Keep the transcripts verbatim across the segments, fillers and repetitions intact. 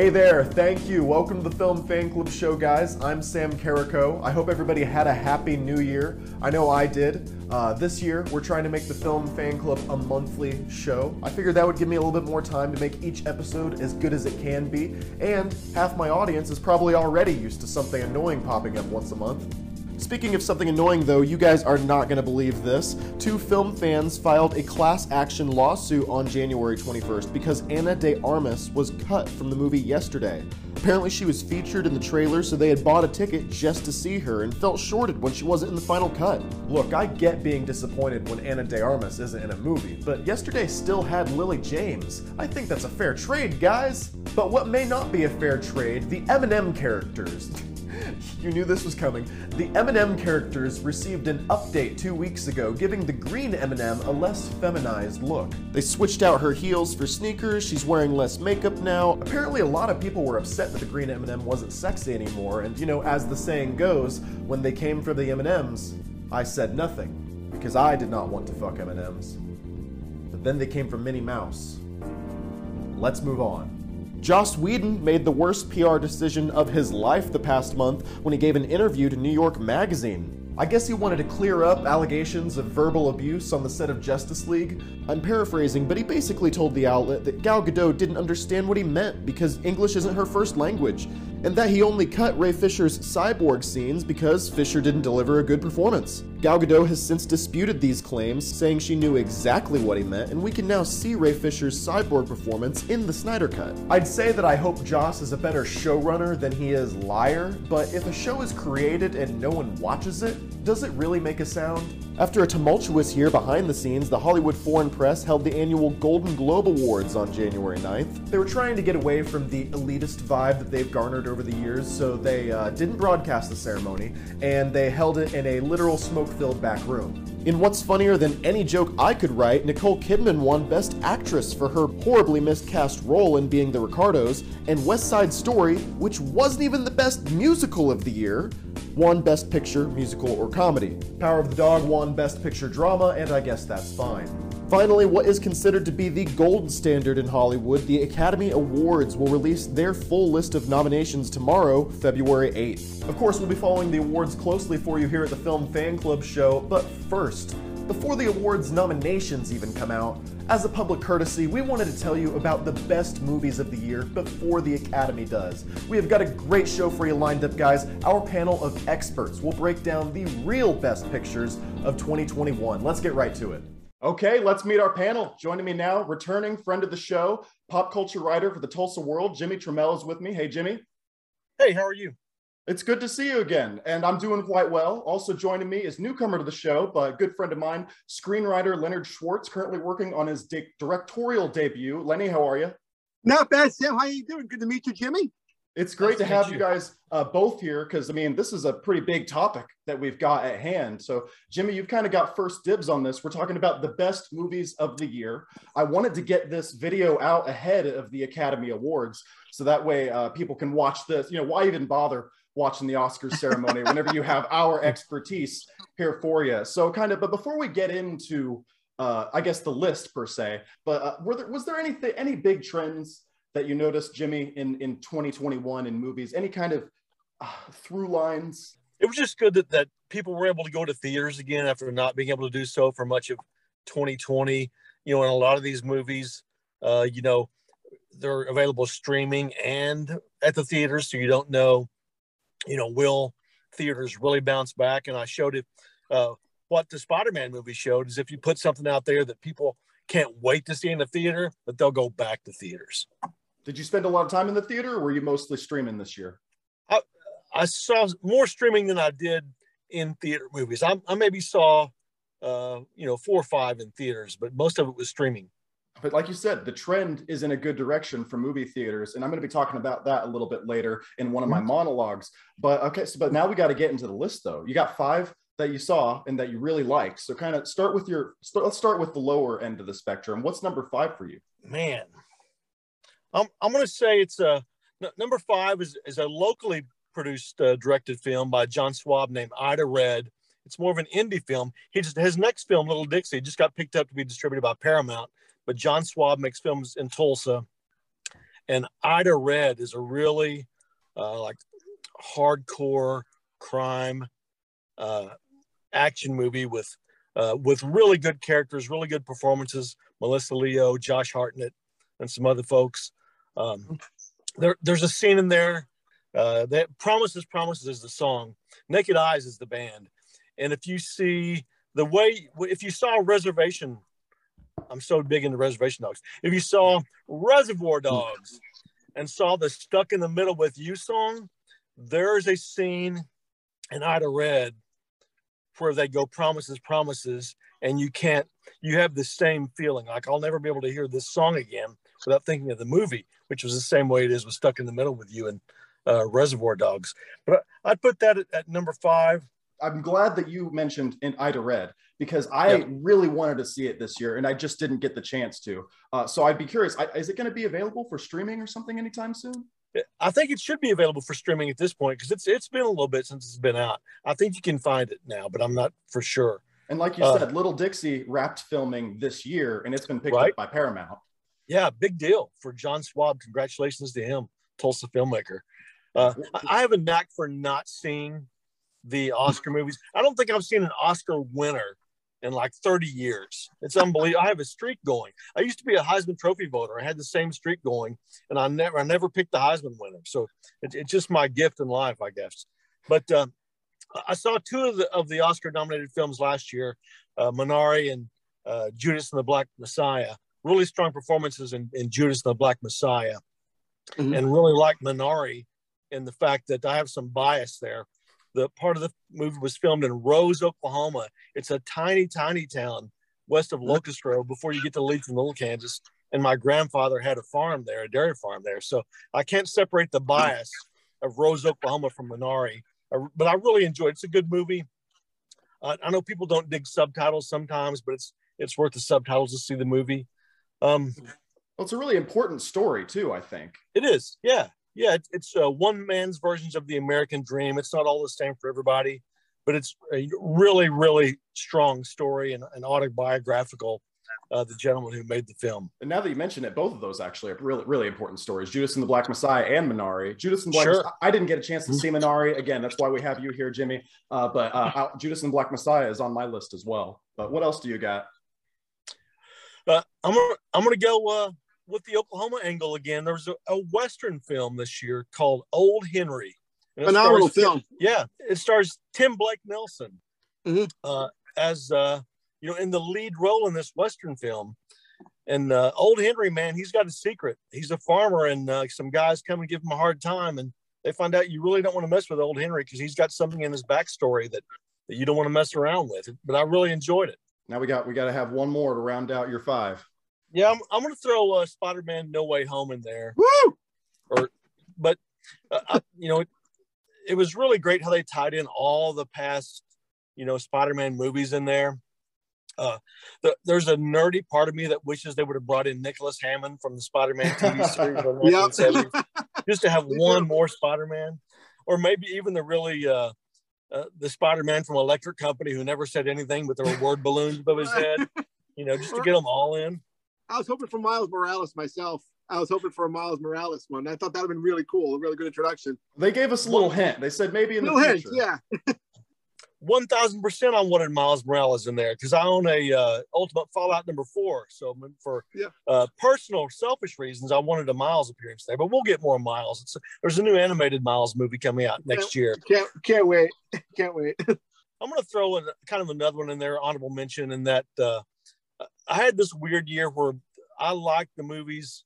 Hey there, thank you. Welcome to the Film Fan Club Show, guys. I'm Sam Carrico. I hope everybody had a happy new year. I know I did. Uh, this year, we're trying to make the Film Fan Club a monthly show. I figured that would give me a little bit more time to make each episode as good as it can be, and half my audience is probably already used to something annoying popping up once a month. Speaking of something annoying, though, you guys are not going to believe this. Two film fans filed a class action lawsuit on January twenty-first because Anna de Arma was cut from the movie Yesterday. Apparently she was featured in the trailer, so they had bought a ticket just to see her and felt shorted when she wasn't in the final cut. Look, I get being disappointed when Anna de Armas isn't in a movie, but Yesterday still had Lily James. I think that's a fair trade, guys. But what may not be a fair trade, the M and M characters. You knew this was coming. The M and M characters received an update two weeks ago, giving the green M and M a less feminized look. They switched out her heels for sneakers, she's wearing less makeup now. Apparently a lot of people were upset that the green M and M wasn't sexy anymore, and you know, as the saying goes, when they came for the M and M's, I said nothing, because I did not want to fuck M and M's. But then they came for Minnie Mouse. Let's move on. Joss Whedon made the worst P R decision of his life the past month when he gave an interview to New York Magazine. I guess he wanted to clear up allegations of verbal abuse on the set of Justice League. I'm paraphrasing, but he basically told the outlet that Gal Gadot didn't understand what he meant because English isn't her first language, and that he only cut Ray Fisher's cyborg scenes because Fisher didn't deliver a good performance. Gal Gadot has since disputed these claims, saying she knew exactly what he meant, and we can now see Ray Fisher's cyborg performance in the Snyder Cut. I'd say that I hope Joss is a better showrunner than he is liar, but if a show is created and no one watches it, does it really make a sound? After a tumultuous year behind the scenes, the Hollywood Foreign Press held the annual Golden Globe Awards on January ninth. They were trying to get away from the elitist vibe that they've garnered over the years, so they uh, didn't broadcast the ceremony, and they held it in a literal smoke-filled back room. In what's funnier than any joke I could write, Nicole Kidman won Best Actress for her horribly miscast role in Being the Ricardos, and West Side Story, which wasn't even the best musical of the year, won Best Picture, Musical, or Comedy. Power of the Dog won Best Picture Drama, and I guess that's fine. Finally, what is considered to be the gold standard in Hollywood, the Academy Awards will release their full list of nominations tomorrow, February eighth. Of course, we'll be following the awards closely for you here at the Film Fan Club Show, but first, before the awards nominations even come out, as a public courtesy, we wanted to tell you about the best movies of the year before the Academy does. We have got a great show for you lined up, guys. Our panel of experts will break down the real best pictures of twenty twenty-one. Let's get right to it. Okay, let's meet our panel. Joining me now, returning friend of the show, pop culture writer for the Tulsa World, Jimmie Tramel is with me. Hey, Jimmy. Hey, how are you? It's good to see you again, and I'm doing quite well. Also joining me is newcomer to the show, but a good friend of mine, screenwriter Leonard Schwartz, currently working on his de- directorial debut. Lenny, how are you? Not bad, Sam. How are you doing? Good to meet you, Jimmy. It's great nice to, to have you, you guys uh, both here because, I mean, this is a pretty big topic that we've got at hand. So, Jimmy, you've kind of got first dibs on this. We're talking about the best movies of the year. I wanted to get this video out ahead of the Academy Awards so that way uh, people can watch this. You know, why even bother watching the Oscars ceremony whenever you have our expertise here for you. So kind of, but before we get into, uh, I guess the list per se, but uh, were there, was there anything, any big trends that you noticed, Jimmy, in, in twenty twenty-one in movies, any kind of uh, through lines? It was just good that, that people were able to go to theaters again after not being able to do so for much of twenty twenty, you know, in a lot of these movies, uh, you know, they're available streaming and at the theaters. So you don't know, you know, will theaters really bounce back? And I showed it, uh, what the Spider-Man movie showed is if you put something out there that people can't wait to see in the theater, that they'll go back to theaters. Did you spend a lot of time in the theater or were you mostly streaming this year? I, I saw more streaming than I did in theater movies. I, I maybe saw, uh, you know, four or five in theaters, but most of it was streaming. But like you said, the trend is in a good direction for movie theaters. And I'm going to be talking about that a little bit later in one of my monologues. But okay, so but now we got to get into the list though. You got five that you saw and that you really like. So kind of start with your, start, let's start with the lower end of the spectrum. What's number five for you? Man, I'm, I'm going to say it's a, n- number five is, is a locally produced uh, directed film by John Swab named Ida Red. It's more of an indie film. He just, his next film, Little Dixie, just got picked up to be distributed by Paramount. But John Swab makes films in Tulsa, And Ida Red is a really uh, like hardcore crime uh, action movie with uh, with really good characters, really good performances. Melissa Leo, Josh Hartnett, and some other folks. Um, there, there's a scene in there uh, that Promises, Promises is the song. Naked Eyes is the band. And if you see the way, if you saw Reservation, I'm so big into Reservation Dogs. If you saw Reservoir Dogs and saw the Stuck in the Middle with You song, there's a scene in Ida Red where they go Promises, Promises, and you can't, you have the same feeling. Like, I'll never be able to hear this song again without thinking of the movie, which was the same way it is with Stuck in the Middle with You and uh, Reservoir Dogs. But I'd put that at, at number five. I'm glad that you mentioned in Ida Red, because I yeah. really wanted to see it this year and I just didn't get the chance to. Uh, so I'd be curious, I, is it going to be available for streaming or something anytime soon? I think it should be available for streaming at this point, because it's it's been a little bit since it's been out. I think you can find it now, but I'm not for sure. And like you uh, said, Little Dixie wrapped filming this year and it's been picked right? up by Paramount. Yeah, big deal for John Swab. Congratulations to him, Tulsa filmmaker. Uh, I have a knack for not seeing the Oscar movies. I don't think I've seen an Oscar winner in like thirty years. It's unbelievable. I have a streak going. I used to be a Heisman Trophy voter. I had the same streak going, and I never, I never picked the Heisman winner. So it, it's just my gift in life, I guess. But uh, I saw two of the, of the Oscar-nominated films last year, uh, Minari and uh, Judas and the Black Messiah. Really strong performances in, in Judas and the Black Messiah, mm-hmm. and really like Minari in the fact that I have some bias there. The part of the movie was filmed in Rose, Oklahoma. It's a tiny, tiny town west of Locust Grove before you get to Leeds and Little Kansas. And my grandfather had a farm there, a dairy farm there. So I can't separate the bias of Rose, Oklahoma from Minari. But I really enjoyed it. It's a good movie. Uh, I know people don't dig subtitles sometimes, but it's it's worth the subtitles to see the movie. Um, well, it's a really important story too, I think. It is, yeah. Yeah, it's uh, one man's versions of the American dream. It's not all the same for everybody, but it's a really, really strong story and, and autobiographical, uh, the gentleman who made the film. And now that you mention it, both of those actually are really, really important stories, Judas and the Black Messiah and Minari. Judas and the Black sure. Messiah, I didn't get a chance to see Minari. Again, that's why we have you here, Jimmy. Uh, but uh, Judas and the Black Messiah is on my list as well. But what else do you got? Uh, I'm gonna, I'm gonna go... Uh, with the Oklahoma angle again. There was a, a Western film this year called Old Henry. Phenomenal stars, film. Yeah. It stars Tim Blake Nelson mm-hmm. uh, as, uh, you know, in the lead role in this Western film. And uh, Old Henry, man, he's got a secret. He's a farmer, and uh, some guys come and give him a hard time, and they find out you really don't want to mess with Old Henry because he's got something in his backstory that, that you don't want to mess around with. But I really enjoyed it. Now we got, we got to have one more to round out your five. Yeah, I'm, I'm going to throw uh, Spider-Man No Way Home in there. Woo! Or, but, uh, I, you know, it, it was really great how they tied in all the past, you know, Spider-Man movies in there. Uh, the, there's a nerdy part of me that wishes they would have brought in Nicholas Hammond from the Spider-Man T V series from nineteen seventy, just to have one more Spider-Man. Or maybe even the really, uh, uh, the Spider-Man from Electric Company who never said anything, but there were word balloons above his head, you know, just to get them all in. I was hoping for Miles Morales myself. I was hoping for a Miles Morales one. I thought that would have been really cool, a really good introduction. They gave us a little hint. They said maybe in the future. Little hint, yeah. one thousand percent I wanted Miles Morales in there because I own a uh, Ultimate Fallout number four. So for yeah. uh, personal, selfish reasons, I wanted a Miles appearance there. But we'll get more Miles. It's, there's a new animated Miles movie coming out next year. Can't, can't wait. Can't wait. I'm going to throw in kind of another one in there, honorable mention, in that uh, – I had this weird year where I liked the movies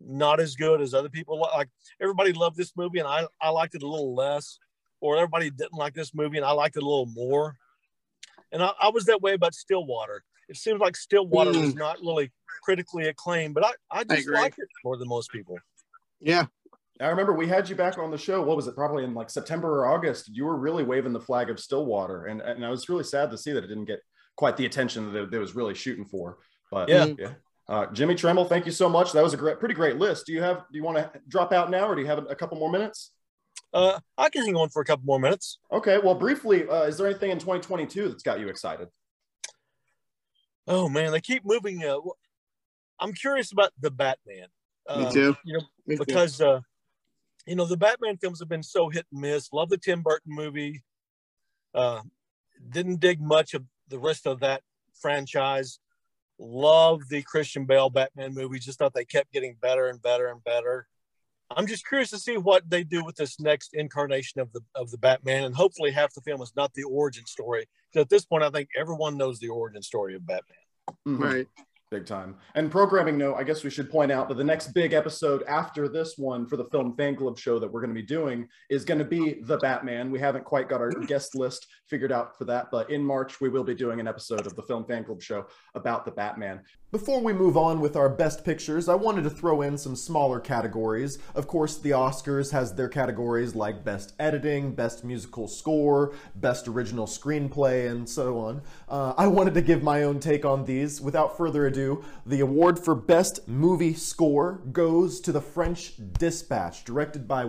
not as good as other people. Like, everybody loved this movie and I, I liked it a little less, or everybody didn't like this movie and I liked it a little more. And I, I was that way about Stillwater. It seems like Stillwater mm. was not really critically acclaimed, but I, I just I liked it more than most people. Yeah. I remember we had you back on the show. What was it? Probably in like September or August. You were really waving the flag of Stillwater. And, and I was really sad to see that it didn't get quite the attention that it was really shooting for. But yeah, yeah. Uh, Jimmie Tramel, thank you so much. That was a great, pretty great list. Do you have, do you want to drop out now, or do you have a couple more minutes? Uh, I can hang on for a couple more minutes. Okay. Well, briefly, uh, is there anything in twenty twenty-two that's got you excited? Oh man, they keep moving. Uh, I'm curious about The Batman. Uh, Me too. You know, Me because too. Uh, you know, the Batman films have been so hit and miss. Love the Tim Burton movie. Uh, didn't dig much of the rest of that franchise. Love the Christian Bale Batman movie. Just thought they kept getting better and better and better. I'm just curious to see what they do with this next incarnation of the of the Batman, and hopefully half the film is not the origin story. Because at this point, I think everyone knows the origin story of Batman. Mm-hmm. Right. Big time. And programming note, I guess we should point out that the next big episode after this one for the Film Fan Club show that we're going to be doing is going to be The Batman. We haven't quite got our guest list figured out for that, but in March, we will be doing an episode of the Film Fan Club show about The Batman. Before we move on with our best pictures, I wanted to throw in some smaller categories. Of course, the Oscars has their categories like Best Editing, Best Musical Score, Best Original Screenplay, and so on. Uh, I wanted to give my own take on these. Without further ado, the award for Best Movie Score goes to The French Dispatch, directed by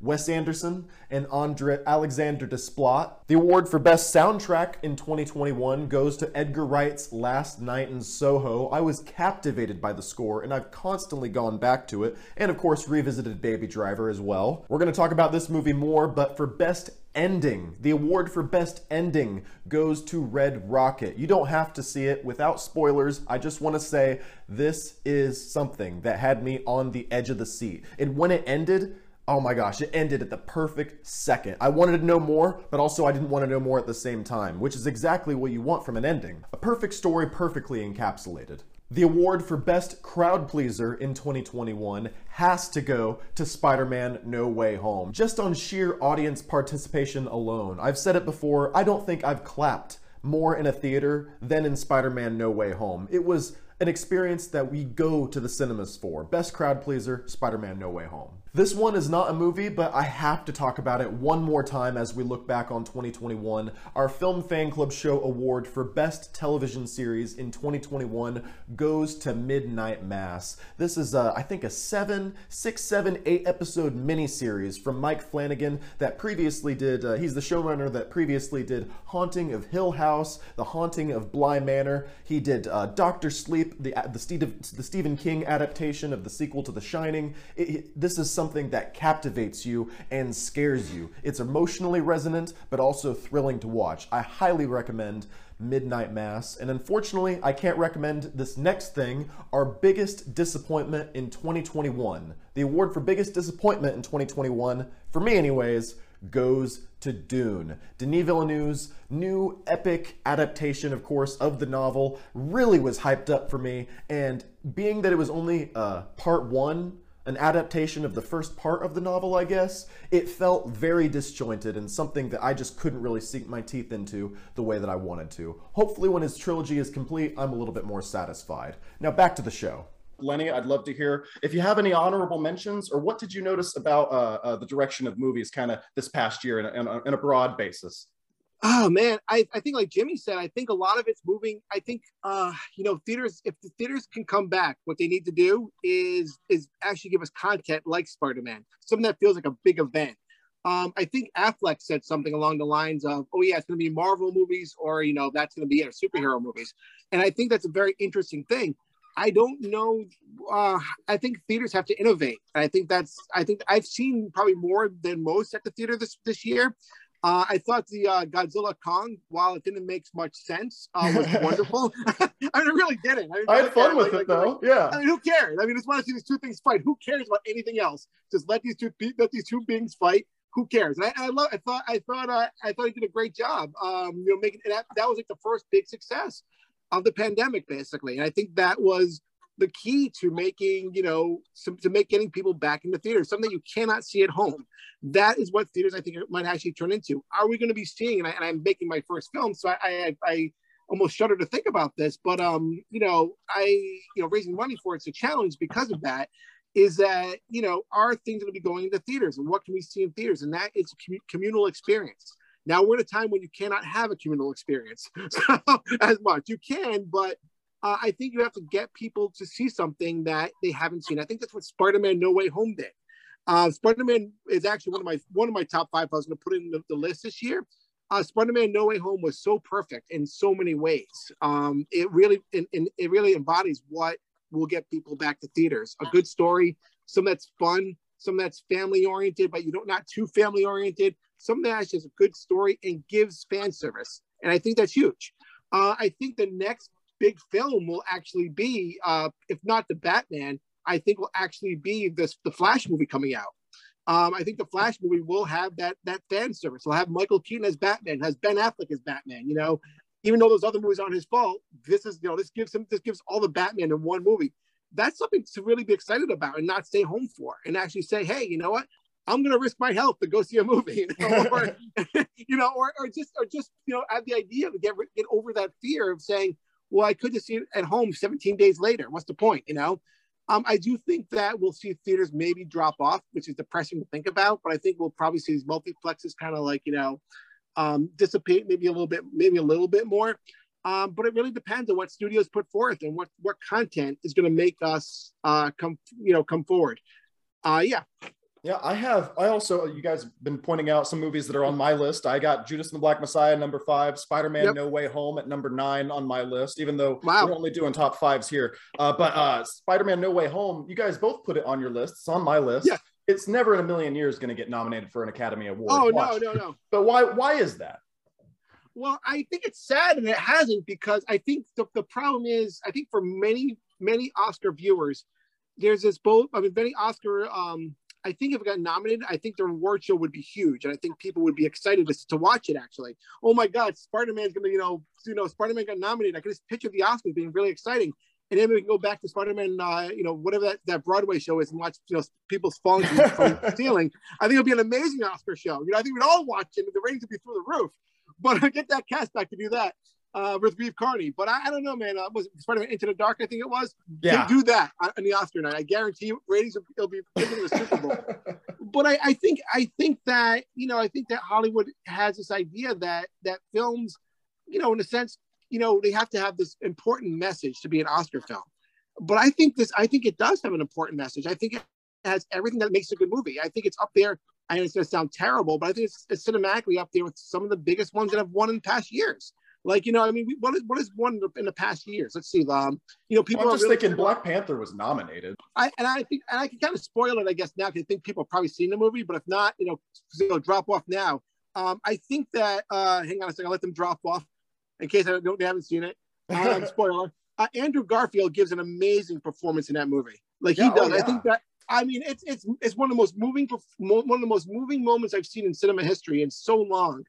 Wes Anderson and Andre Alexander Desplat. The award for Best Soundtrack in twenty twenty-one goes to Edgar Wright's Last Night in Soho. I was captivated by the score, and I've constantly gone back to it, and of course revisited Baby Driver as well. We're going to talk about this movie more, but for Best Ending, the award for Best Ending goes to Red Rocket. You don't have to see it. Without spoilers, I just want to say this is something that had me on the edge of the seat. And when it ended, oh my gosh, it ended at the perfect second. I wanted to know more, but also I didn't want to know more at the same time, which is exactly what you want from an ending. A perfect story perfectly encapsulated. The award for Best Crowd Pleaser in twenty twenty-one has to go to Spider-Man No Way Home. Just on sheer audience participation alone. I've said it before, I don't think I've clapped more in a theater than in Spider-Man No Way Home. It was an experience that we go to the cinemas for. Best Crowd Pleaser, Spider-Man No Way Home. This one is not a movie, but I have to talk about it one more time as we look back on twenty twenty-one. Our Film Fan Club Show Award for Best Television Series in twenty twenty-one goes to Midnight Mass. This is, a, I think, a seven, six, seven, eight episode miniseries from Mike Flanagan that previously did, uh, he's the showrunner that previously did Haunting of Hill House, The Haunting of Bly Manor. He did uh, Doctor Sleep, the, the, Steve, the Stephen King adaptation of the sequel to The Shining. It, it, this is something Something that captivates you and scares you. It's emotionally resonant, but also thrilling to watch. I highly recommend Midnight Mass. And unfortunately, I can't recommend this next thing, our biggest disappointment in twenty twenty-one. The award for biggest disappointment in twenty twenty-one, for me anyways, goes to Dune. Denis Villeneuve's new epic adaptation, of course, of the novel really was hyped up for me. And being that it was only uh, part one, an adaptation of the first part of the novel, I guess, it felt very disjointed and something that I just couldn't really sink my teeth into the way that I wanted to. Hopefully when his trilogy is complete, I'm a little bit more satisfied. Now back to the show. Lenny, I'd love to hear if you have any honorable mentions or what did you notice about uh, uh, the direction of movies kind of this past year in a, in, a, in a broad basis? Oh man, I, I think like Jimmy said, I think a lot of it's moving. I think, uh, you know, theaters, if the theaters can come back, what they need to do is is actually give us content like Spider-Man, something that feels like a big event. Um, I think Affleck said something along the lines of, oh yeah, it's going to be Marvel movies or, you know, that's going to be yeah, superhero movies. And I think that's a very interesting thing. I don't know. Uh, I think theaters have to innovate. I think that's, I think I've seen probably more than most at the theater this, this year. Uh, I thought the uh, Godzilla Kong, while it didn't make much sense, uh, was wonderful. I mean, it really didn't. I, mean, I had fun with like, it, like, though. Like, yeah. I mean, who cares? I mean, I just want to see these two things fight. Who cares about anything else? Just let these two let these two beings fight. Who cares? And I, I love. I thought. I thought. Uh, I thought he did a great job. Um, you know, making that that was like the first big success of the pandemic, basically. And I think that was the key to making, you know, some, to make getting people back into theaters, something you cannot see at home. That is what theaters, I think, might actually turn into. Are we going to be seeing, and, I, and I'm making my first film, so I, I I almost shudder to think about this, but, um, you know, I, you know, raising money for it's a challenge because of that, is that, you know, are things going to be going into theaters, and what can we see in theaters? And that is a communal experience. Now we're at a time when you cannot have a communal experience so, as much. You can, but Uh, I think you have to get people to see something that they haven't seen. I think that's what Spider-Man No Way Home did. Uh, Spider-Man is actually one of my one of my top five. I was going to put in the, the list this year. Uh, Spider-Man No Way Home was so perfect in so many ways. Um, it really and, and it really embodies what will get people back to theaters. A good story, some that's fun, some that's family oriented, but you don't not too family oriented. Some that is just a good story and gives fan service, and I think that's huge. Uh, I think the next big film will actually be, uh, if not the Batman, I think will actually be this, the Flash movie coming out. Um, I think the Flash movie will have that that fan service. We'll have Michael Keaton as Batman, has Ben Affleck as Batman. You know, even though those other movies aren't his fault, this is you know this gives him this gives all the Batman in one movie. That's something to really be excited about and not stay home for, and actually say, hey, you know what? I'm going to risk my health to go see a movie, you know, or, you know, or, or just, or just, you know, have the idea to get, get over that fear of saying, well, I could just see it at home seventeen days later. What's the point? You know, um, I do think that we'll see theaters maybe drop off, which is depressing to think about, but I think we'll probably see these multiplexes kind of like, you know, um, dissipate maybe a little bit, maybe a little bit more. Um, but it really depends on what studios put forth and what, what content is going to make us, uh, come, you know, come forward. Uh, yeah. Yeah, I have. I also, you guys have been pointing out some movies that are on my list. I got Judas and the Black Messiah, number five, Spider-Man yep. No Way Home at number nine on my list, even though wow. we're only doing top fives here. Uh, but uh, Spider-Man No Way Home, you guys both put it on your list. It's on my list. Yeah. It's never in a million years going to get nominated for an Academy Award. Oh, Watch. no, no, no. But why, why is that? Well, I think it's sad and it hasn't, because I think the, the problem is, I think for many, many Oscar viewers, there's this both, I mean, many Oscar um, I think if it got nominated, I think the award show would be huge. And I think people would be excited to, to watch it, actually. Oh my God, Spider-Man's going to, you know, you know, Spider-Man got nominated. I can just picture the Oscars being really exciting. And then we can go back to Spider-Man, uh, you know, whatever that, that Broadway show is and watch, you know, people falling from the ceiling. I think it would be an amazing Oscar show. You know, I think we'd all watch it. And the ratings would be through the roof. But I get that cast back to do that uh, with Reeve Carney. But I, I don't know, man. Uh, was it Spider-Man Into the Dark, I think it was? Yeah. They do that on, on the Oscar night. I guarantee you ratings will, will be bigger than the Super Bowl. But I, I think I think that, you know, I think that Hollywood has this idea that that films, you know, in a sense, you know, they have to have this important message to be an Oscar film. But I think this, I think it does have an important message. I think it has everything that makes a good movie. I think it's up there. And it's going to sound terrible, but I think it's, it's cinematically up there with some of the biggest ones that have won in past years. Like, you know, I mean, what is what is won in the past years? Let's see. Um, you know, people. Well, I'm just really thinking Black Panther was nominated. I and I think and I can kind of spoil it, I guess, now because I think people have probably seen the movie, but if not, you know, you know drop off now. Um, I think that. Uh, hang on a second. I'll let them drop off in case I don't know they haven't seen it. Um, spoiler. Uh, Andrew Garfield gives an amazing performance in that movie. Like yeah, he does. Oh, yeah. I think that. I mean, it's it's it's one of the most moving one of the most moving moments I've seen in cinema history in so long,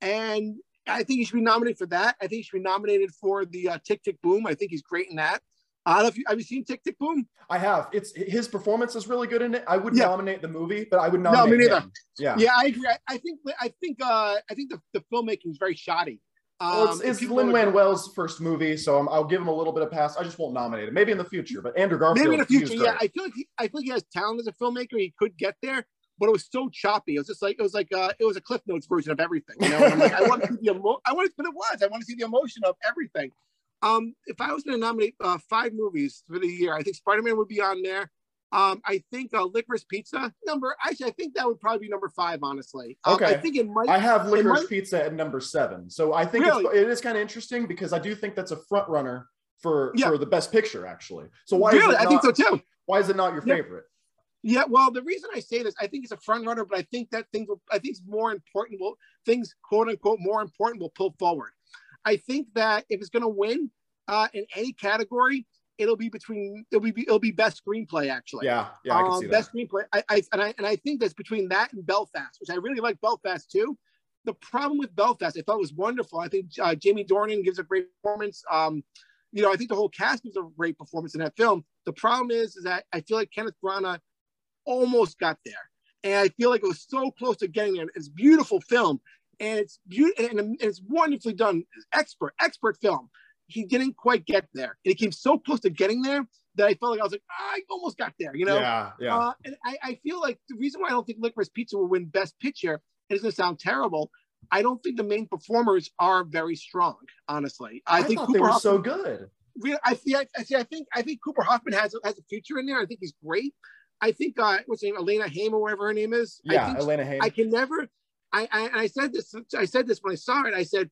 and I think he should be nominated for that. I think he should be nominated for the uh, Tick, Tick, Boom. I think he's great in that. I don't know if you, have you seen Tick, Tick, Boom? I have. It's his performance is really good in it. I would yeah. nominate the movie, but I would nominate no, me neither. Him. Yeah, yeah, I agree. I, I think I think uh, I think the, the filmmaking is very shoddy. Well, it's, um, it's Lin-Manuel's would... first movie, so I'm, I'll give him a little bit of pass. I just won't nominate him. Maybe in the future, but Andrew Garfield. Maybe in the future, yeah. I feel like he, I feel like he has talent as a filmmaker. He could get there, but it was so choppy. It was just like it was like uh, it was a Cliff Notes version of everything. You know, and I'm like, I want to see the emo- I want, but it was. I want to see the emotion of everything. Um, if I was going to nominate uh, five movies for the year, I think Spider-Man would be on there. Um, I think uh, Licorice Pizza number. Actually, I think that would probably be number five. Honestly, um, okay. I think it might. I have Licorice might, Pizza at number seven, so I think really? it's, it is kind of interesting because I do think that's a front runner for yeah. for the best picture, actually. So why? Really, is it not, I think so too. Why is it not your yeah. favorite? Yeah. Well, the reason I say this, I think it's a front runner, but I think that things, will, I think it's more important. Will things, quote unquote, more important will pull forward. I think that if it's going to win uh, in any category. It'll be between it'll be it'll be best screenplay actually. Yeah, yeah, I can um, see that. Best screenplay. I, I and I and I think that's between that and Belfast, which I really like Belfast too. The problem with Belfast, I thought was wonderful. I think uh, Jamie Dornan gives a great performance. Um, you know, I think the whole cast gives a great performance in that film. The problem is, is that I feel like Kenneth Branagh almost got there, and I feel like it was so close to getting there. It's a beautiful film, and it's beautiful and it's wonderfully done. Expert, expert film. He didn't quite get there. And he came so close to getting there that I felt like I was like, ah, I almost got there, you know? Yeah, yeah. Uh, and I, I feel like the reason why I don't think Licorice Pizza will win Best Picture, and it's going to sound terrible, I don't think the main performers are very strong, honestly. I, I think Cooper they were Hoffman, so good. Really, I, see, I, see, I, think, I think Cooper Hoffman has, has a future in there. I think he's great. I think, uh, what's her name, Elena Haim or whatever her name is. Yeah, I think Elena Haim. I can never, I, I, and I said this, I said this when I saw it, I said,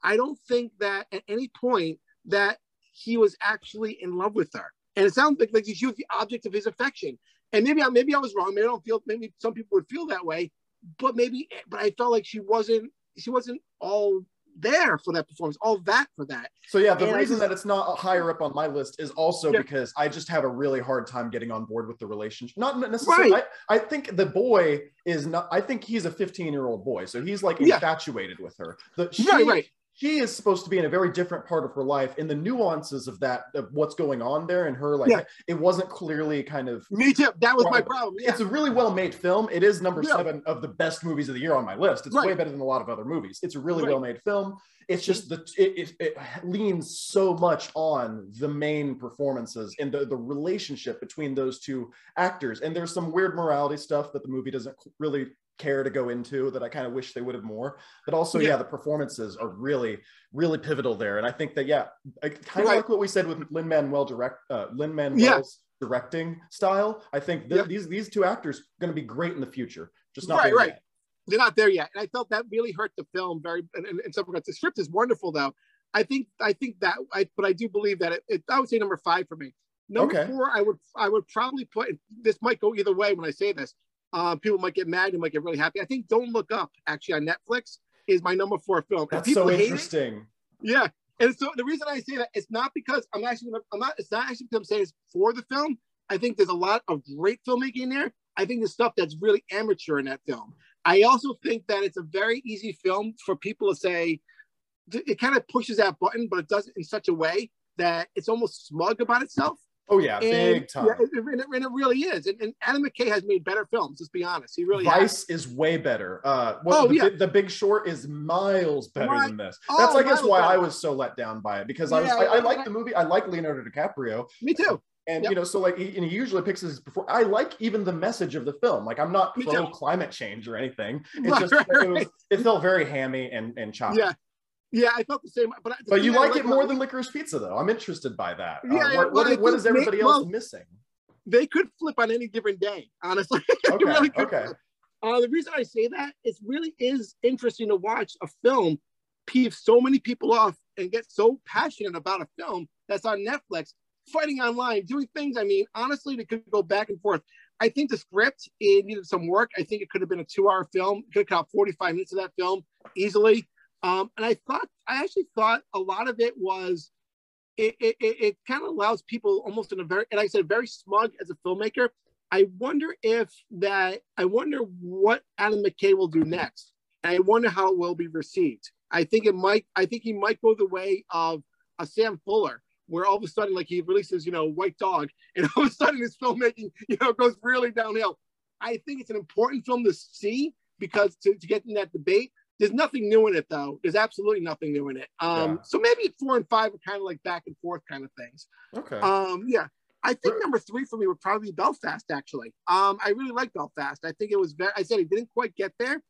I don't think that at any point that he was actually in love with her. And it sounds like, like she was the object of his affection. And maybe I, maybe I was wrong. Maybe I don't feel, maybe some people would feel that way, but maybe, but I felt like she wasn't, she wasn't all there for that performance, all that for that. So yeah, the and reason just, that it's not higher up on my list is also yeah. because I just have a really hard time getting on board with the relationship. Not necessarily, right. I, I think the boy is not, I think he's a fifteen year old boy. So he's like yeah. infatuated with her. The, she, right, right. She is supposed to be in a very different part of her life, and the nuances of that, of what's going on there, and her like, yeah. it wasn't clearly kind of. Me too. That was my problem. Yeah. It's a really well-made film. It is number yeah. seven of the best movies of the year on my list. It's right. way better than a lot of other movies. It's a really right. well-made film. It's just the it, it, it leans so much on the main performances and the the relationship between those two actors. And there's some weird morality stuff that the movie doesn't really care to go into that I kind of wish they would have more, but also yeah. yeah the performances are really really pivotal there. And I think that yeah I kind of right. like what we said with Lin-Manuel direct uh Lin-Manuel's yeah. directing style. I think th yeah. these these two actors are going to be great in the future, just not right, right. yet. They're not there yet, and I felt that really hurt the film very and, and, and some regards. The script is wonderful though. I think I think that I but I do believe that it, it I would say number five for me. Number okay. four I would I would probably put, this might go either way when I say this. Uh, people might get mad and might get really happy. I think Don't Look Up, actually on Netflix, is my number four film. That's so interesting. It, yeah, and so the reason I say that, it's not because I'm actually, I'm not, it's not actually because I'm saying it's for the film. I think there's a lot of great filmmaking in there. I think there's stuff that's really amateur in that film. I also think that it's a very easy film for people to say, it kind of pushes that button, but it does it in such a way that it's almost smug about itself. Oh yeah, and, big time. Yeah, and, it, and it really is. And, and Adam McKay has made better films. Let's be honest, he really. Vice has. is way better. Uh, well, oh, the, yeah. the Big Short is miles better My, than this. Oh, That's I guess why better. I was so let down by it, because yeah, I was, I, I like the movie. I like Leonardo DiCaprio. Me too. And yep. you know, so like, he, and he usually picks his before. I like even the message of the film. Like, I'm not pro climate change or anything. It's right, just right, it, was, it felt very hammy and and choppy. Yeah. Yeah, I felt the same. But, but you like it more than Licorice Pizza, though. I'm interested by that. Yeah, uh, what, well, what, what is everybody they, else well, missing? They could flip on any different day, honestly. Okay, really okay. Uh, the reason I say that, it really is interesting to watch a film peeve so many people off and get so passionate about a film that's on Netflix, fighting online, doing things. I mean, honestly, they could go back and forth. I think the script, it needed some work. I think it could have been a two hour film. It could have caught forty-five minutes of that film easily. Um, and I thought, I actually thought a lot of it was, it, it, it kind of allows people almost in a very, and like I said, very smug as a filmmaker. I wonder if that, I wonder what Adam McKay will do next. And I wonder how it will be received. I think it might, I think he might go the way of a Sam Fuller, where all of a sudden, like he releases, you know, White Dog, and all of a sudden his filmmaking, you know, goes really downhill. I think it's an important film to see, because to, to get in that debate. There's nothing new in it, though. There's absolutely nothing new in it. Um, yeah. So maybe four and five are kind of like back and forth kind of things. Okay. Um, yeah. I think number three for me would probably be Belfast, actually. Um, I really like Belfast. I think it was very, I said it didn't quite get there,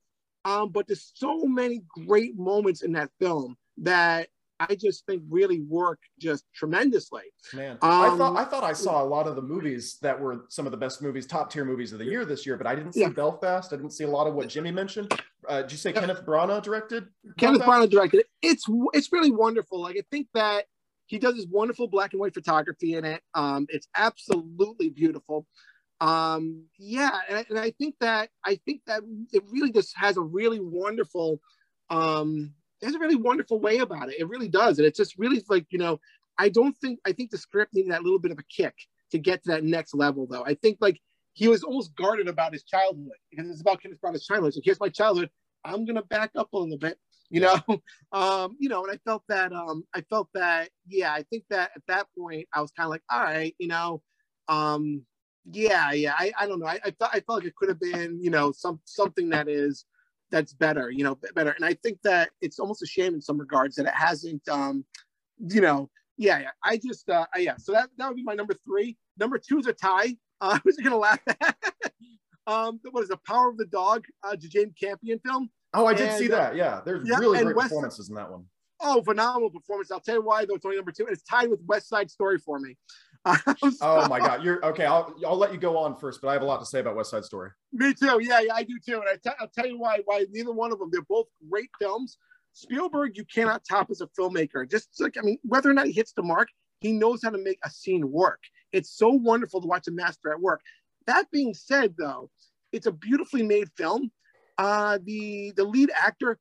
um, but there's so many great moments in that film that I just think really work just tremendously. Man, um, I thought I thought I saw a lot of the movies that were some of the best movies, top tier movies of the year this year, but I didn't see yeah. Belfast. I didn't see a lot of what Jimmy mentioned. Uh, did you say yeah. Kenneth Branagh directed? Kenneth Branagh directed. It's it's really wonderful. Like I think that he does this wonderful black and white photography in it. Um, it's absolutely beautiful. Um, yeah, and I, and I think that I think that it really just has a really wonderful. Um, There's a really wonderful way about it. It really does. And it's just really like, you know, I don't think, I think the script needed that little bit of a kick to get to that next level, though. I think like he was almost guarded about his childhood, because it's about Kenneth Branagh's childhood. So here's my childhood. I'm going to back up a little bit, you know? um, you know, and I felt that, um, I felt that, yeah, I think that at that point I was kind of like, all right, you know, um, yeah, yeah. I, I don't know. I, I felt, I felt like it could have been, you know, some, something that is, that's better, you know, better. And I think that it's almost a shame in some regards that it hasn't, um, you know, yeah, yeah. I just, uh, yeah, so that, that would be my number three. Number two is a tie. Uh, I was going to laugh at um, what is The Power of the Dog, uh, James Campion film. Oh, I did and, see that, yeah. There's yeah, really great West, performances in that one. Oh, phenomenal performance. I'll tell you why, though, it's only number two. And it's tied with West Side Story for me. Um, so, oh my God! You're okay. I'll I'll let you go on first, but I have a lot to say about West Side Story. Me too. Yeah, yeah, I do too. And I I'll tell you why. Why neither one of them. They're both great films. Spielberg, you cannot top as a filmmaker. Just like I mean, whether or not he hits the mark, he knows how to make a scene work. It's so wonderful to watch a master at work. That being said, though, it's a beautifully made film. Uh, the the lead actor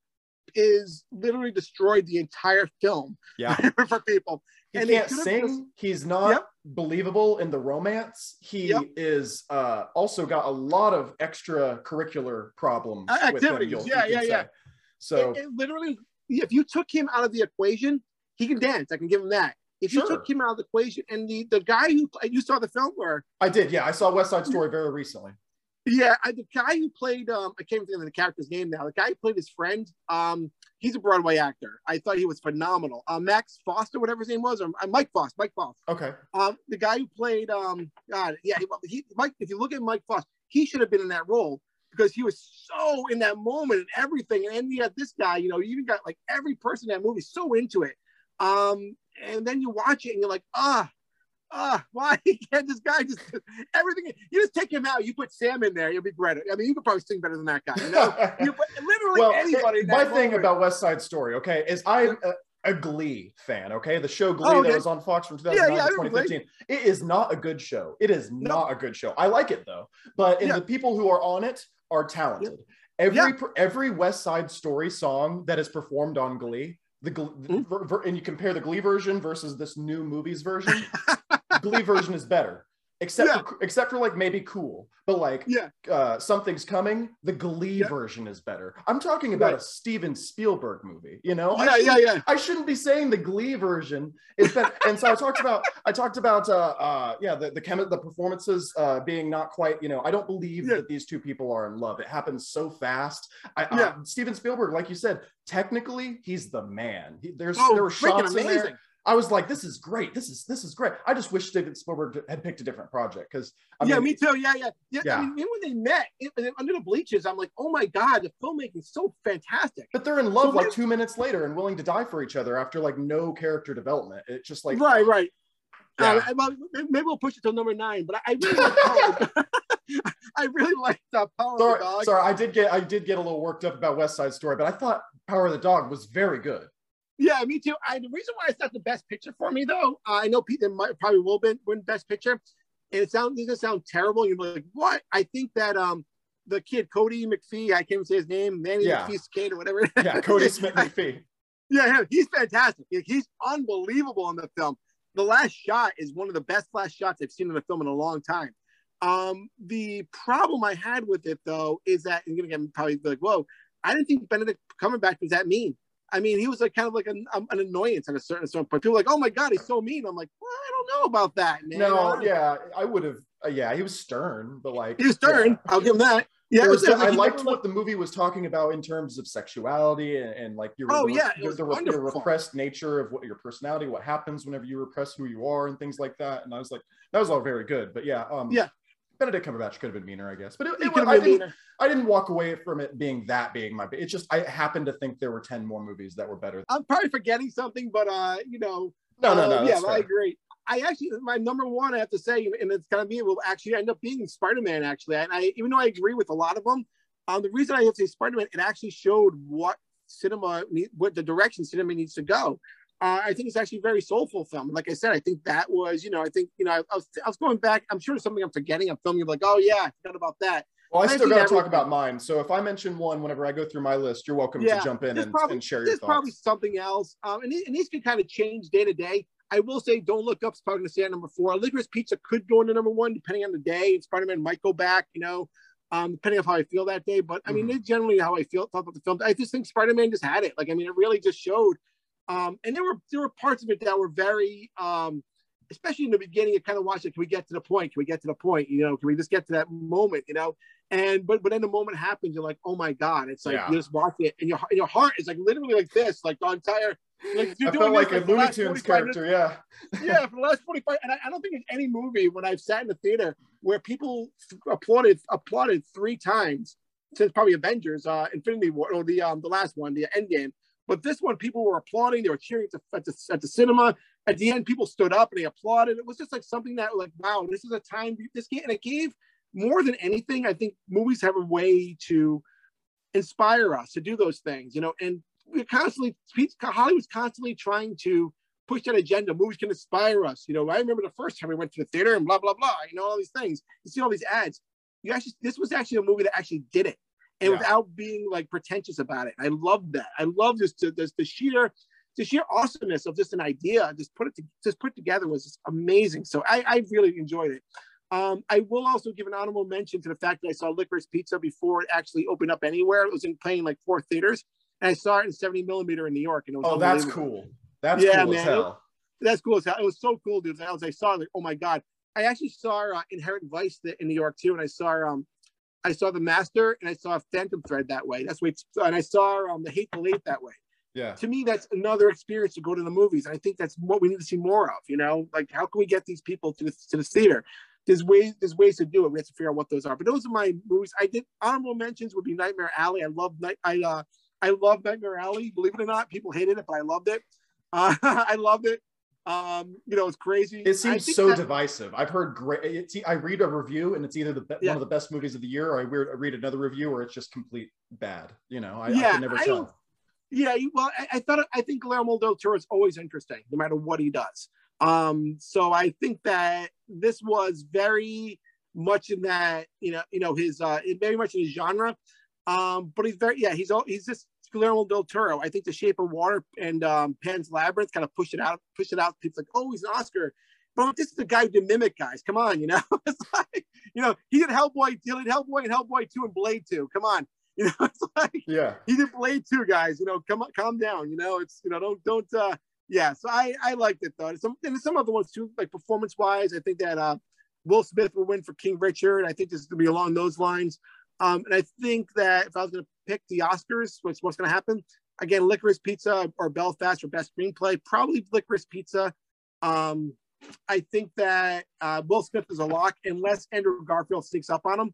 is literally destroyed the entire film. Yeah, for people. He and can't sing. Just, He's not yep. believable in the romance. He yep. is uh, also got a lot of extracurricular problems. Uh, activities. With him, yeah, yeah, yeah. Say. So it, it literally, if you took him out of the equation, he can dance. I can give him that. If sure. you took him out of the equation, and the, the guy who you saw the film where I did, yeah, I saw West Side Story very recently. Yeah, I, the guy who played, um, I can't think of the character's name now. The guy who played his friend, um, he's a Broadway actor. I thought he was phenomenal. Uh, Max Foster, whatever his name was, or uh, Mike Foster. Mike Foster. Okay. Um, the guy who played, um, God, yeah, he, he, Mike. If you look at Mike Foster, he should have been in that role because he was so in that moment and everything. And then you got this guy, you know, you even got like every person in that movie so into it. Um, and then you watch it and you're like, ah. Uh, why can't this guy just everything? You just take him out. You put Sam in there, you'll be great. I mean, you could probably sing better than that guy. You know, you put literally well, anybody. It, my moment. thing about West Side Story, okay, is I'm a, a Glee fan. Okay, the show Glee oh, okay. that was on Fox from two thousand nine yeah, yeah, to twenty fifteen. It is not a good show. It is no. not a good show. I like it though, but and yeah. the people who are on it are talented. Yeah. Every yeah. every West Side Story song that is performed on Glee, the, mm-hmm. the ver, and you compare the Glee version versus this new movies version. Glee version is better, except yeah. for, except for like maybe Cool, but like yeah. uh, Something's Coming. The Glee yeah. version is better. I'm talking about right. a Steven Spielberg movie, you know. Yeah, I yeah, yeah. I shouldn't be saying the Glee version is better. And so I talked about, I talked about, uh, uh, yeah, the the, chemi the performances uh, being not quite, you know. I don't believe yeah. that these two people are in love. It happens so fast. I, yeah. uh, Steven Spielberg, like you said, technically he's the man. He, there's oh, there were shots amazing. in there. I was like, this is great. This is this is great. I just wish Steven Spielberg had picked a different project because I mean, yeah, me too. Yeah, yeah, yeah. yeah. I mean, when they met it, under the bleachers, I'm like, oh my god, the filmmaking's so fantastic. But they're in love so like two minutes later and willing to die for each other after like no character development. It's just like right, right. Yeah. Uh, well, maybe we'll push it till number nine. But I really like Power. I really liked uh, Power sorry, of the Dog. Sorry, I did get I did get a little worked up about West Side Story, but I thought Power of the Dog was very good. Yeah, me too. I, the reason why it's not the best picture for me, though, uh, I know Peter might, probably will be, win best picture, and it sounds going to sound terrible. You're like, what? I think that um, the kid Cody McPhee, I can't even say his name, Manny yeah. McPhee's kid or whatever. Yeah, Cody Smith McPhee. Yeah, he's fantastic. He's unbelievable in the film. The last shot is one of the best last shots I've seen in a film in a long time. Um, the problem I had with it, though, is that you're going to get probably like, whoa, I didn't think Benedict Cumberbatch was that mean. I mean, he was like kind of like an, um, an annoyance at a certain, certain point. People were like, oh my God, he's so mean. I'm like, well, I don't know about that, man. No, yeah, I would have, uh, yeah, he was stern, but like. He was stern, yeah. I'll give him that. Yeah, it was, it was like I liked what the movie was talking about in terms of sexuality and, and like your, oh, yeah, your, the, your repressed nature of what your personality, what happens whenever you repress who you are and things like that. And I was like, that was all very good, but yeah. Um, yeah. Benedict Cumberbatch could have been meaner, I guess, but it, it, it, I, didn't, I didn't walk away from it being that being my. It's just I happened to think there were ten more movies that were better. I'm probably forgetting something, but uh, you know, no, no, no. Uh, yeah, I agree. I actually, my number one, I have to say, and it's gonna be, will actually end up being Spider-Man. Actually, and I, even though I agree with a lot of them, um, the reason I have to say Spider-Man, it actually showed what cinema, what the direction cinema needs to go. Uh, I think it's actually a very soulful film. Like I said, I think that was, you know, I think, you know, I, I, was, I was going back. I'm sure there's something I'm forgetting. I'm filming like, oh, yeah, I forgot about that. Well, I still got to talk about mine. So if I mention one whenever I go through my list, you're welcome yeah, to jump in and, probably, and share your thoughts. There's probably something else. Um, and, and these can kind of change day to day. I will say Don't Look Up is probably going to stay at number four. Licorice Pizza could go into number one depending on the day. And Spider-Man might go back, you know, um, depending on how I feel that day. But I mean, mm-hmm. generally how I feel about the film. I just think Spider-Man just had it. Like, I mean, it really just showed. Um, and there were there were parts of it that were very, um, especially in the beginning, you kind of watched it. Can we get to the point? Can we get to the point? You know, can we just get to that moment? You know, and but but then the moment happens. You're like, oh my god! It's like yeah. you just watch it, and your your heart is like literally like this, like the entire. Like, you're I doing felt like a Looney Tunes character, minutes. yeah. yeah, for the last forty-five, and I, I don't think there's any movie when I've sat in the theater where people applauded applauded three times since probably Avengers, uh, Infinity War, or the um the last one, the Endgame. But this one, people were applauding. They were cheering at the, at, the, at the cinema. At the end, people stood up and they applauded. It was just like something that, like, wow, this is a time. This game, and it gave more than anything. I think movies have a way to inspire us to do those things, you know. And we're constantly Hollywood's constantly trying to push that agenda. Movies can inspire us. You know, I remember the first time we went to the theater and blah, blah, blah, you know, all these things. You see all these ads. You actually, this was actually a movie that actually did it. And yeah. without being like pretentious about it. I love that. I love this, this, the sheer, the sheer awesomeness of just an idea. Just put it, to, just put together was just amazing. So I, I really enjoyed it. Um, I will also give an honorable mention to the fact that I saw Licorice Pizza before it actually opened up anywhere. It was in playing like four theaters, and I saw it in seventy millimeter in New York. And it was oh, that's cool. That's yeah, cool man. as hell. It, that's cool as hell. It was so cool, dude. As I saw it, like, oh my god. I actually saw uh, Inherent Vice in New York too, and I saw um, I saw The Master, and I saw Phantom Thread that way. That's way, and I saw um, The Hateful Eight that way. Yeah. To me, that's another experience to go to the movies, and I think that's what we need to see more of. You know, like how can we get these people to the, to the theater? There's ways, there's ways to do it. We have to figure out what those are. But those are my movies. I did honorable mentions would be Nightmare Alley. I love night. I uh, I love Nightmare Alley. Believe it or not, people hated it, but I loved it. Uh, I loved it. Um, you know, it's crazy. It seems so that, divisive. I've heard great. It's, I read a review, and it's either the be, yeah. one of the best movies of the year, or I read, I read another review, or it's just complete bad. You know, I, yeah, I can never I, tell. Yeah, well, I, I thought I think Guillermo del Toro is always interesting, no matter what he does. Um, so I think that this was very much in that, you know, you know, his, uh, very much in his genre. Um, but he's very, yeah, he's, he's just Guillermo del Toro. I think The Shape of Water and, um, Pan's Labyrinth kind of pushed it out, pushed it out. People like, oh, he's an Oscar. But this is the guy who did Mimic, guys. Come on, you know, it's like, you know, he did Hellboy, he did Hellboy and Hellboy two and Blade two. Come on. You know, it's like, yeah, he did Blade two, guys, you know, come on, calm down, you know, it's, you know, don't, don't, uh. Yeah, so I, I liked it, though. And some, and some other ones, too, like performance-wise. I think that uh, Will Smith will win for King Richard. I think this is going to be along those lines. Um, and I think that if I was going to pick the Oscars, what's, what's going to happen, again, Licorice Pizza or Belfast for Best Screenplay, probably Licorice Pizza. Um, I think that uh, Will Smith is a lock, unless Andrew Garfield sneaks up on him.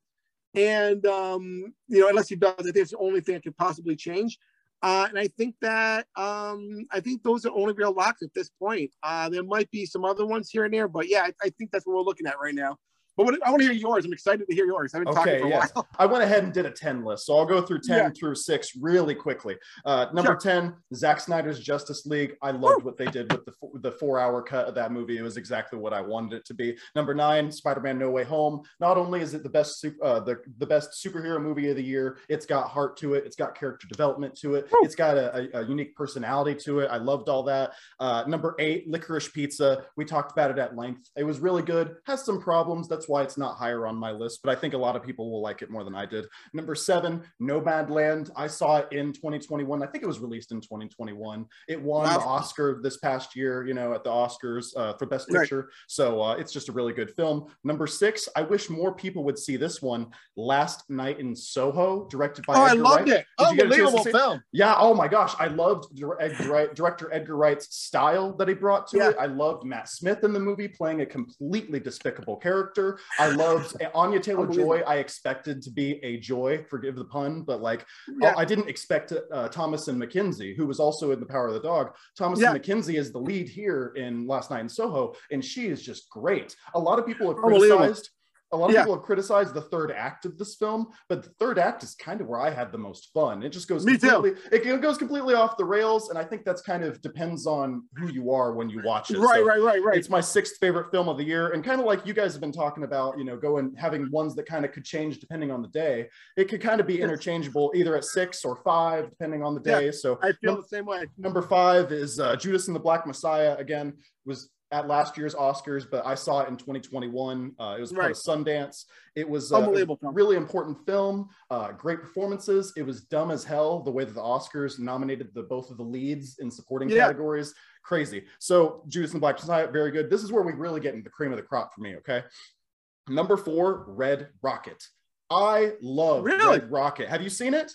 And, um, you know, unless he does, I think it's the only thing that could possibly change. Uh, and I think that, um, I think those are only real locks at this point. Uh, there might be some other ones here and there, but yeah, I, I think that's what we're looking at right now. But what, I want to hear yours. I'm excited to hear yours. I've been okay, talking for a yeah. while. I went ahead and did a ten list. So I'll go through ten yeah. through six really quickly. Uh, number sure. ten, Zack Snyder's Justice League. I loved Woo. what they did with the, the four hour cut of that movie. It was exactly what I wanted it to be. Number nine, Spider-Man No Way Home. Not only is it the best, uh, the, the best superhero movie of the year, it's got heart to it. It's got character development to it. Woo. It's got a, a, a unique personality to it. I loved all that. Uh, number eight, Licorice Pizza. We talked about it at length. It was really good. Has some problems. That's That's why it's not higher on my list, but I think a lot of people will like it more than I did. Number seven, Nomadland. I saw it in twenty twenty-one. I think it was released in twenty twenty-one. It won wow. the Oscar this past year, you know, at the Oscars uh, for Best Picture. Right. So uh, it's just a really good film. Number six, I wish more people would see this one, Last Night in Soho, directed by oh, Edgar Wright. Oh, I loved Wright. it. Unbelievable film. Yeah, oh my gosh. I loved Edgar, director Edgar Wright's style that he brought to yeah. it. I loved Matt Smith in the movie playing a completely despicable character. I loved Anya Taylor-Joy. I expected to be a joy, forgive the pun, but like yeah. I didn't expect uh, Thomasin McKenzie, who was also in The Power of the Dog. Thomasin yeah. McKenzie is the lead here in Last Night in Soho, and she is just great. A lot of people have criticized. A lot of yeah. people have criticized the third act of this film, but the third act is kind of where I had the most fun. It just goes, Me completely, too. It goes completely off the rails. And I think that's kind of depends on who you are when you watch it. Right, so right, right, right. It's my sixth favorite film of the year. And kind of like you guys have been talking about, you know, going, having ones that kind of could change depending on the day. It could kind of be yes. interchangeable either at six or five, depending on the day. Yeah, so I feel the same way. Number five is uh, Judas and the Black Messiah. Again, was at last year's Oscars, but I saw it in twenty twenty-one. Uh, it was part right. of Sundance. It was uh, unbelievable a really important film, uh, great performances. It was dumb as hell, the way that the Oscars nominated the both of the leads in supporting yeah. categories. Crazy. So Judas and the Black Messiah, very good. This is where we really get into the cream of the crop for me, okay? Number four, Red Rocket. I love really? Red Rocket. Have you seen it?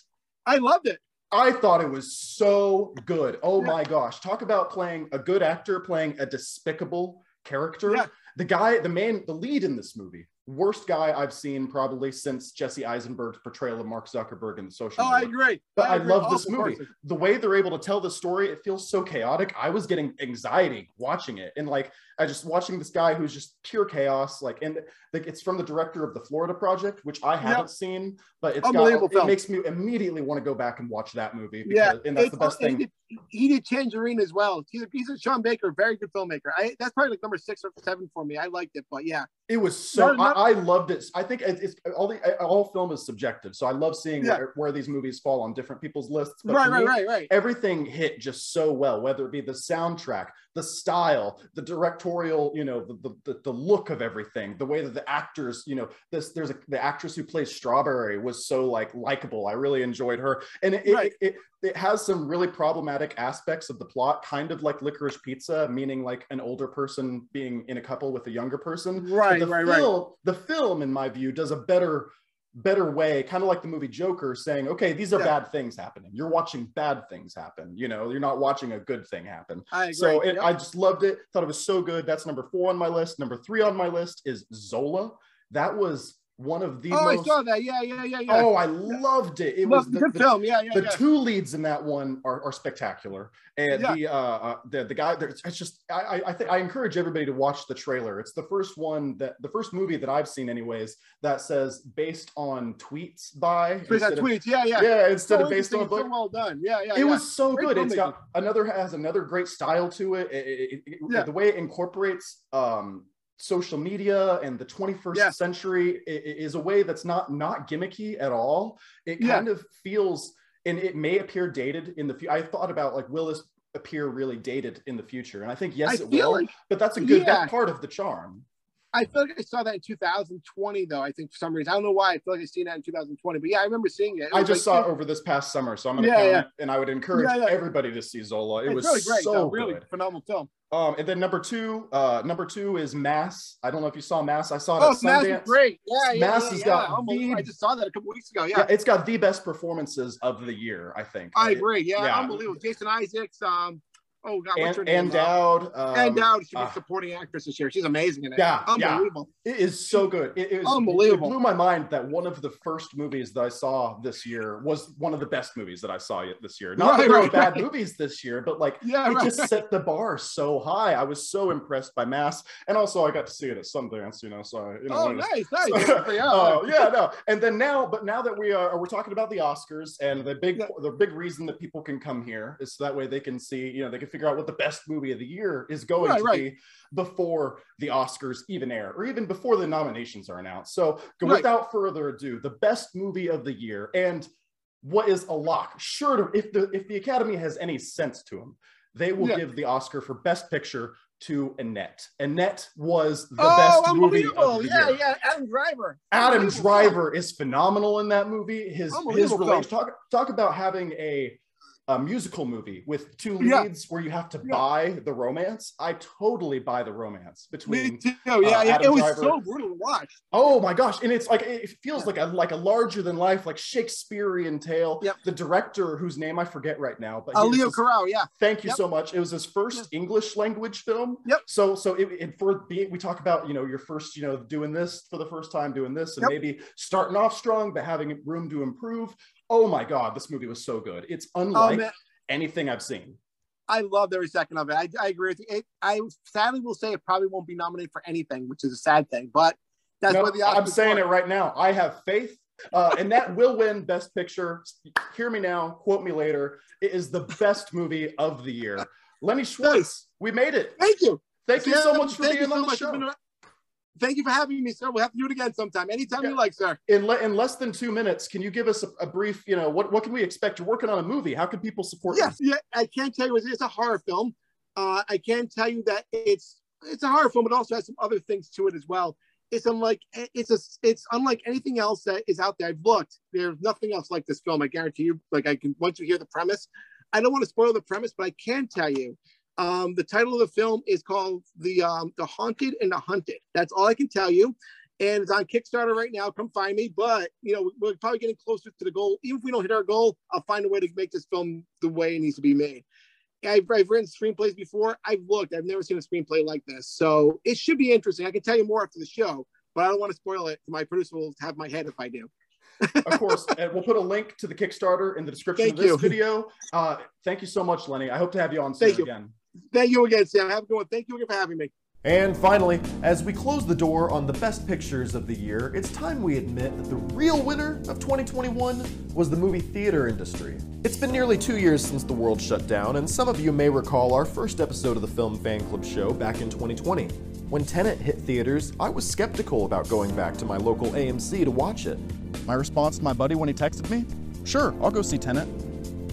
I loved it. I thought it was so good. Oh my gosh. Talk about playing a good actor, playing a despicable character. Yeah. The guy, the man, the lead in this movie worst guy I've seen probably since Jesse Eisenberg's portrayal of Mark Zuckerberg in The Social Network. Oh, I agree. But I, agree. I love this movie. Course. The way they're able to tell this story, it feels so chaotic. I was getting anxiety watching it. And like, I just watching this guy who's just pure chaos. Like, and like, it's from the director of The Florida Project, which I haven't yep. seen, but it's got, it makes me immediately want to go back and watch that movie. Because, yeah. And that's it, the best thing. He did, he did Tangerine as well. He's a, he's a Sean Baker, very good filmmaker. I, that's probably like number six or seven for me. I liked it, but yeah. It was so, no, I, I loved it. I think it's, all the all film is subjective, so I love seeing yeah. where, where these movies fall on different people's lists. But right, right, me, right, right. Everything hit just so well, whether it be the soundtrack, the style, the directorial, you know, the the, the look of everything, the way that the actors, you know, this there's a, the actress who plays Strawberry was so like likable. I really enjoyed her, and it, right. it, it it has some really problematic aspects of the plot, kind of like Licorice Pizza, meaning like an older person being in a couple with a younger person. Right. The, right, film, right. the film, in my view, does a better, better way, kind of like the movie Joker, saying, okay, these are yeah. bad things happening. You're watching bad things happen. You know, you're not watching a good thing happen. I agree. So it, yep. I just loved it. Thought it was so good. That's number four on my list. Number three on my list is Zola. That was one of the oh, most... Oh, I saw that. Yeah, yeah, yeah, yeah. Oh, I loved it. It was the, good the, film. Yeah, yeah, The yeah. two leads in that one are, are spectacular. And yeah. the, uh, the the guy, it's just, I I, th I encourage everybody to watch the trailer. It's the first one that, the first movie that I've seen anyways, that says based on tweets by... Based on of, tweets, yeah, yeah. Yeah, instead so of based on... So well done. Yeah, yeah, It yeah. was so great good. It's got another, has another great style to it. it, it, it yeah. The way it incorporates... Um, social media and the twenty-first yeah. century is a way that's not not gimmicky at all. It yeah. kind of feels, and it may appear dated in the future. I thought about like, will this appear really dated in the future? And I think, yes, I it will, like, but that's a good yeah. that part of the charm. I feel like I saw that in two thousand twenty, though, I think for some reason. I don't know why I feel like I've seen that in two thousand twenty, but yeah, I remember seeing it. it I just like, saw it over this past summer, so I'm going to yeah, yeah. and I would encourage yeah, yeah. everybody to see Zola. It it's was really great, so though, really good. Phenomenal film. Um, and then number two, uh, number two is Mass. I don't know if you saw Mass. I saw it oh, at Sundance. Mass is great. Yeah, yeah, Mass yeah, has yeah. got the, I just saw that a couple weeks ago. Yeah. yeah, it's got the best performances of the year, I think. I agree. Yeah, yeah. Unbelievable. Jason Isaacs. Um, oh God, what's her name? Anne Dowd. Um, Anne Dowd. She's a supporting actress this year. She's amazing in it. Yeah, unbelievable. Yeah. It is so good. It, it was, unbelievable. It blew my mind that one of the first movies that I saw this year was one of the best movies that I saw this year. Not right, that there were right, bad right. movies this year, but like yeah, it right. just set the bar so high. I was so impressed by Mass, and also I got to see it at Sundance. You know, so you know. Oh, nice, nice. Oh, yeah, no. And then now, but now that we are, we're talking about the Oscars, and the big, yeah. the big reason that people can come here is so that way they can see, you know, they can figure out what the best movie of the year is going right, to right. be before the Oscars even air, or even before the nominations are announced. So right. without further ado, the best movie of the year, and what is a lock. Sure, to, if the if the Academy has any sense to them, they will yeah. give the Oscar for Best Picture to Annette. Annette was the oh, best movie of the yeah, year. Yeah, yeah, Adam Driver. Adam Driver is phenomenal in that movie. His his relation, talk talk about having a a musical movie with two leads yeah. where you have to yeah. buy the romance. I totally buy the romance between. Me too. Yeah, uh, yeah. Adam it was Driver. So brutal to watch. Oh my gosh! And it's like it feels yeah. like a like a larger than life, like Shakespearean tale. Yep. The director, whose name I forget right now, but uh, Leo Carrao. Yeah. Thank you yep. so much. It was his first yep. English language film. Yep. So so it, it for being we talk about you know your first you know doing this for the first time doing this and yep. maybe starting off strong but having room to improve. Oh my God, this movie was so good. It's unlike oh, anything I've seen. I loved every second of it. I, I agree with you. It, I sadly will say it probably won't be nominated for anything, which is a sad thing, but that's no, what the Oscars I'm saying are. It right now. I have faith. Uh, and that will win Best Picture. Hear me now, quote me later. It is the best movie of the year. Lenny Schwartz, nice. We made it. Thank you. Thank you yeah, so much for being so on the show. Thank you for having me, sir. We'll have to do it again sometime. Anytime yeah. you like, sir. In, le in less than two minutes, can you give us a, a brief, you know, what, what can we expect? You're working on a movie. How can people support you? Yes, yeah, I can't tell you. It's, it's a horror film. Uh, I can tell you that it's it's a horror film, but also has some other things to it as well. It's unlike, it's a, it's unlike anything else that is out there. I've looked. There's nothing else like this film, I guarantee you. Like, I can once you hear the premise. I don't want to spoil the premise, but I can tell you. Um, the title of the film is called The um, The Haunted and the Hunted. That's all I can tell you. And it's on Kickstarter right now. Come find me. But, you know, we're probably getting closer to the goal. Even if we don't hit our goal, I'll find a way to make this film the way it needs to be made. I've, I've written screenplays before. I've looked. I've never seen a screenplay like this. So it should be interesting. I can tell you more after the show. but I don't want to spoil it. My producer will have my head if I do. Of course, and we'll put a link to the Kickstarter in the description thank of this you. video. Uh, thank you so much, Lenny. I hope to have you on soon thank you. again. Thank you again, Sam. Have a good one. Thank you again for having me. And finally, as we close the door on the best pictures of the year, it's time we admit that the real winner of twenty twenty-one was the movie theater industry. It's been nearly two years since the world shut down, and some of you may recall our first episode of the Film Fan Club show back in twenty twenty. When Tenet hit theaters, I was skeptical about going back to my local A M C to watch it. My response to my buddy when he texted me? Sure, I'll go see Tenet.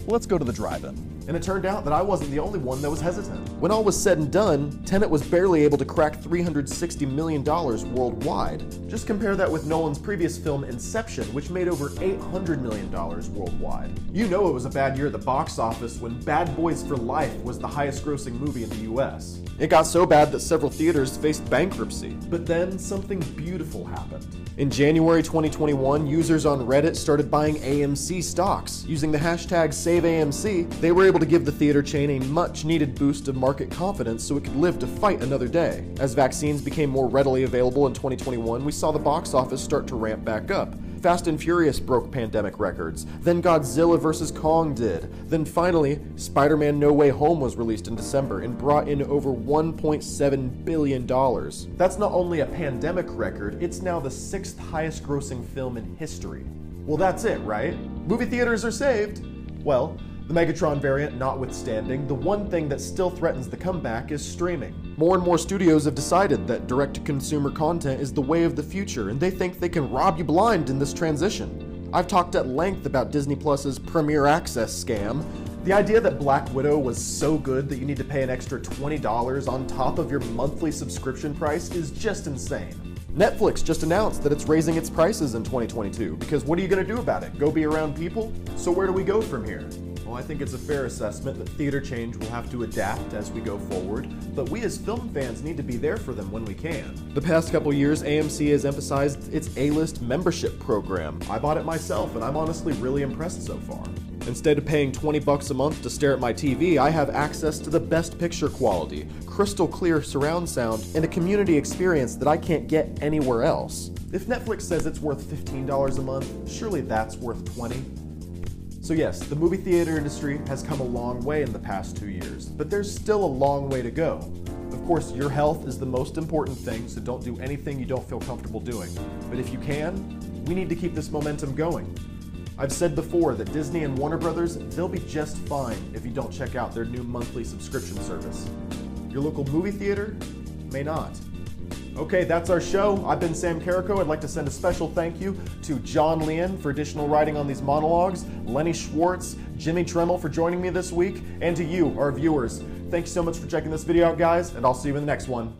Let's go to the drive-in. And it turned out that I wasn't the only one that was hesitant. When all was said and done, Tenet was barely able to crack three hundred sixty million dollars worldwide. Just compare that with Nolan's previous film Inception, which made over eight hundred million dollars worldwide. You know it was a bad year at the box office when Bad Boys for Life was the highest grossing movie in the U S. It got so bad that several theaters faced bankruptcy. But then something beautiful happened. In January twenty twenty-one, users on Reddit started buying A M C stocks. Using the hashtag Save A M C, they were able to give the theater chain a much-needed boost of market confidence so it could live to fight another day. As vaccines became more readily available in twenty twenty-one, we saw the box office start to ramp back up. Fast and Furious broke pandemic records, then Godzilla versus. Kong did, then finally, Spider-Man No Way Home was released in December and brought in over one point seven billion dollars. That's not only a pandemic record, it's now the sixth highest grossing film in history. Well, that's it, right? Movie theaters are saved. Well, the Megatron variant notwithstanding, the one thing that still threatens the comeback is streaming. More and more studios have decided that direct-to-consumer content is the way of the future, and they think they can rob you blind in this transition. I've talked at length about Disney Plus's Premier Access scam. The idea that Black Widow was so good that you need to pay an extra twenty dollars on top of your monthly subscription price is just insane. Netflix just announced that it's raising its prices in twenty twenty-two, because what are you going to do about it? Go be around people? So where do we go from here? Well, I think it's a fair assessment that theater change will have to adapt as we go forward, but we as film fans need to be there for them when we can. The past couple years, A M C has emphasized its A-list membership program. I bought it myself, and I'm honestly really impressed so far. Instead of paying twenty bucks a month to stare at my T V, I have access to the best picture quality, crystal clear surround sound, and a community experience that I can't get anywhere else. If Netflix says it's worth fifteen dollars a month, surely that's worth twenty dollars. So yes, the movie theater industry has come a long way in the past two years, but there's still a long way to go. Of course, your health is the most important thing, so don't do anything you don't feel comfortable doing. But if you can, we need to keep this momentum going. I've said before that Disney and Warner Brothers, they'll be just fine if you don't check out their new monthly subscription service. Your local movie theater may not. Okay, that's our show. I've been Sam Carrico. I'd like to send a special thank you to John Leon for additional writing on these monologues, Lenny Schwartz, Jimmie Tramel for joining me this week, and to you, our viewers. Thanks so much for checking this video out, guys, and I'll see you in the next one.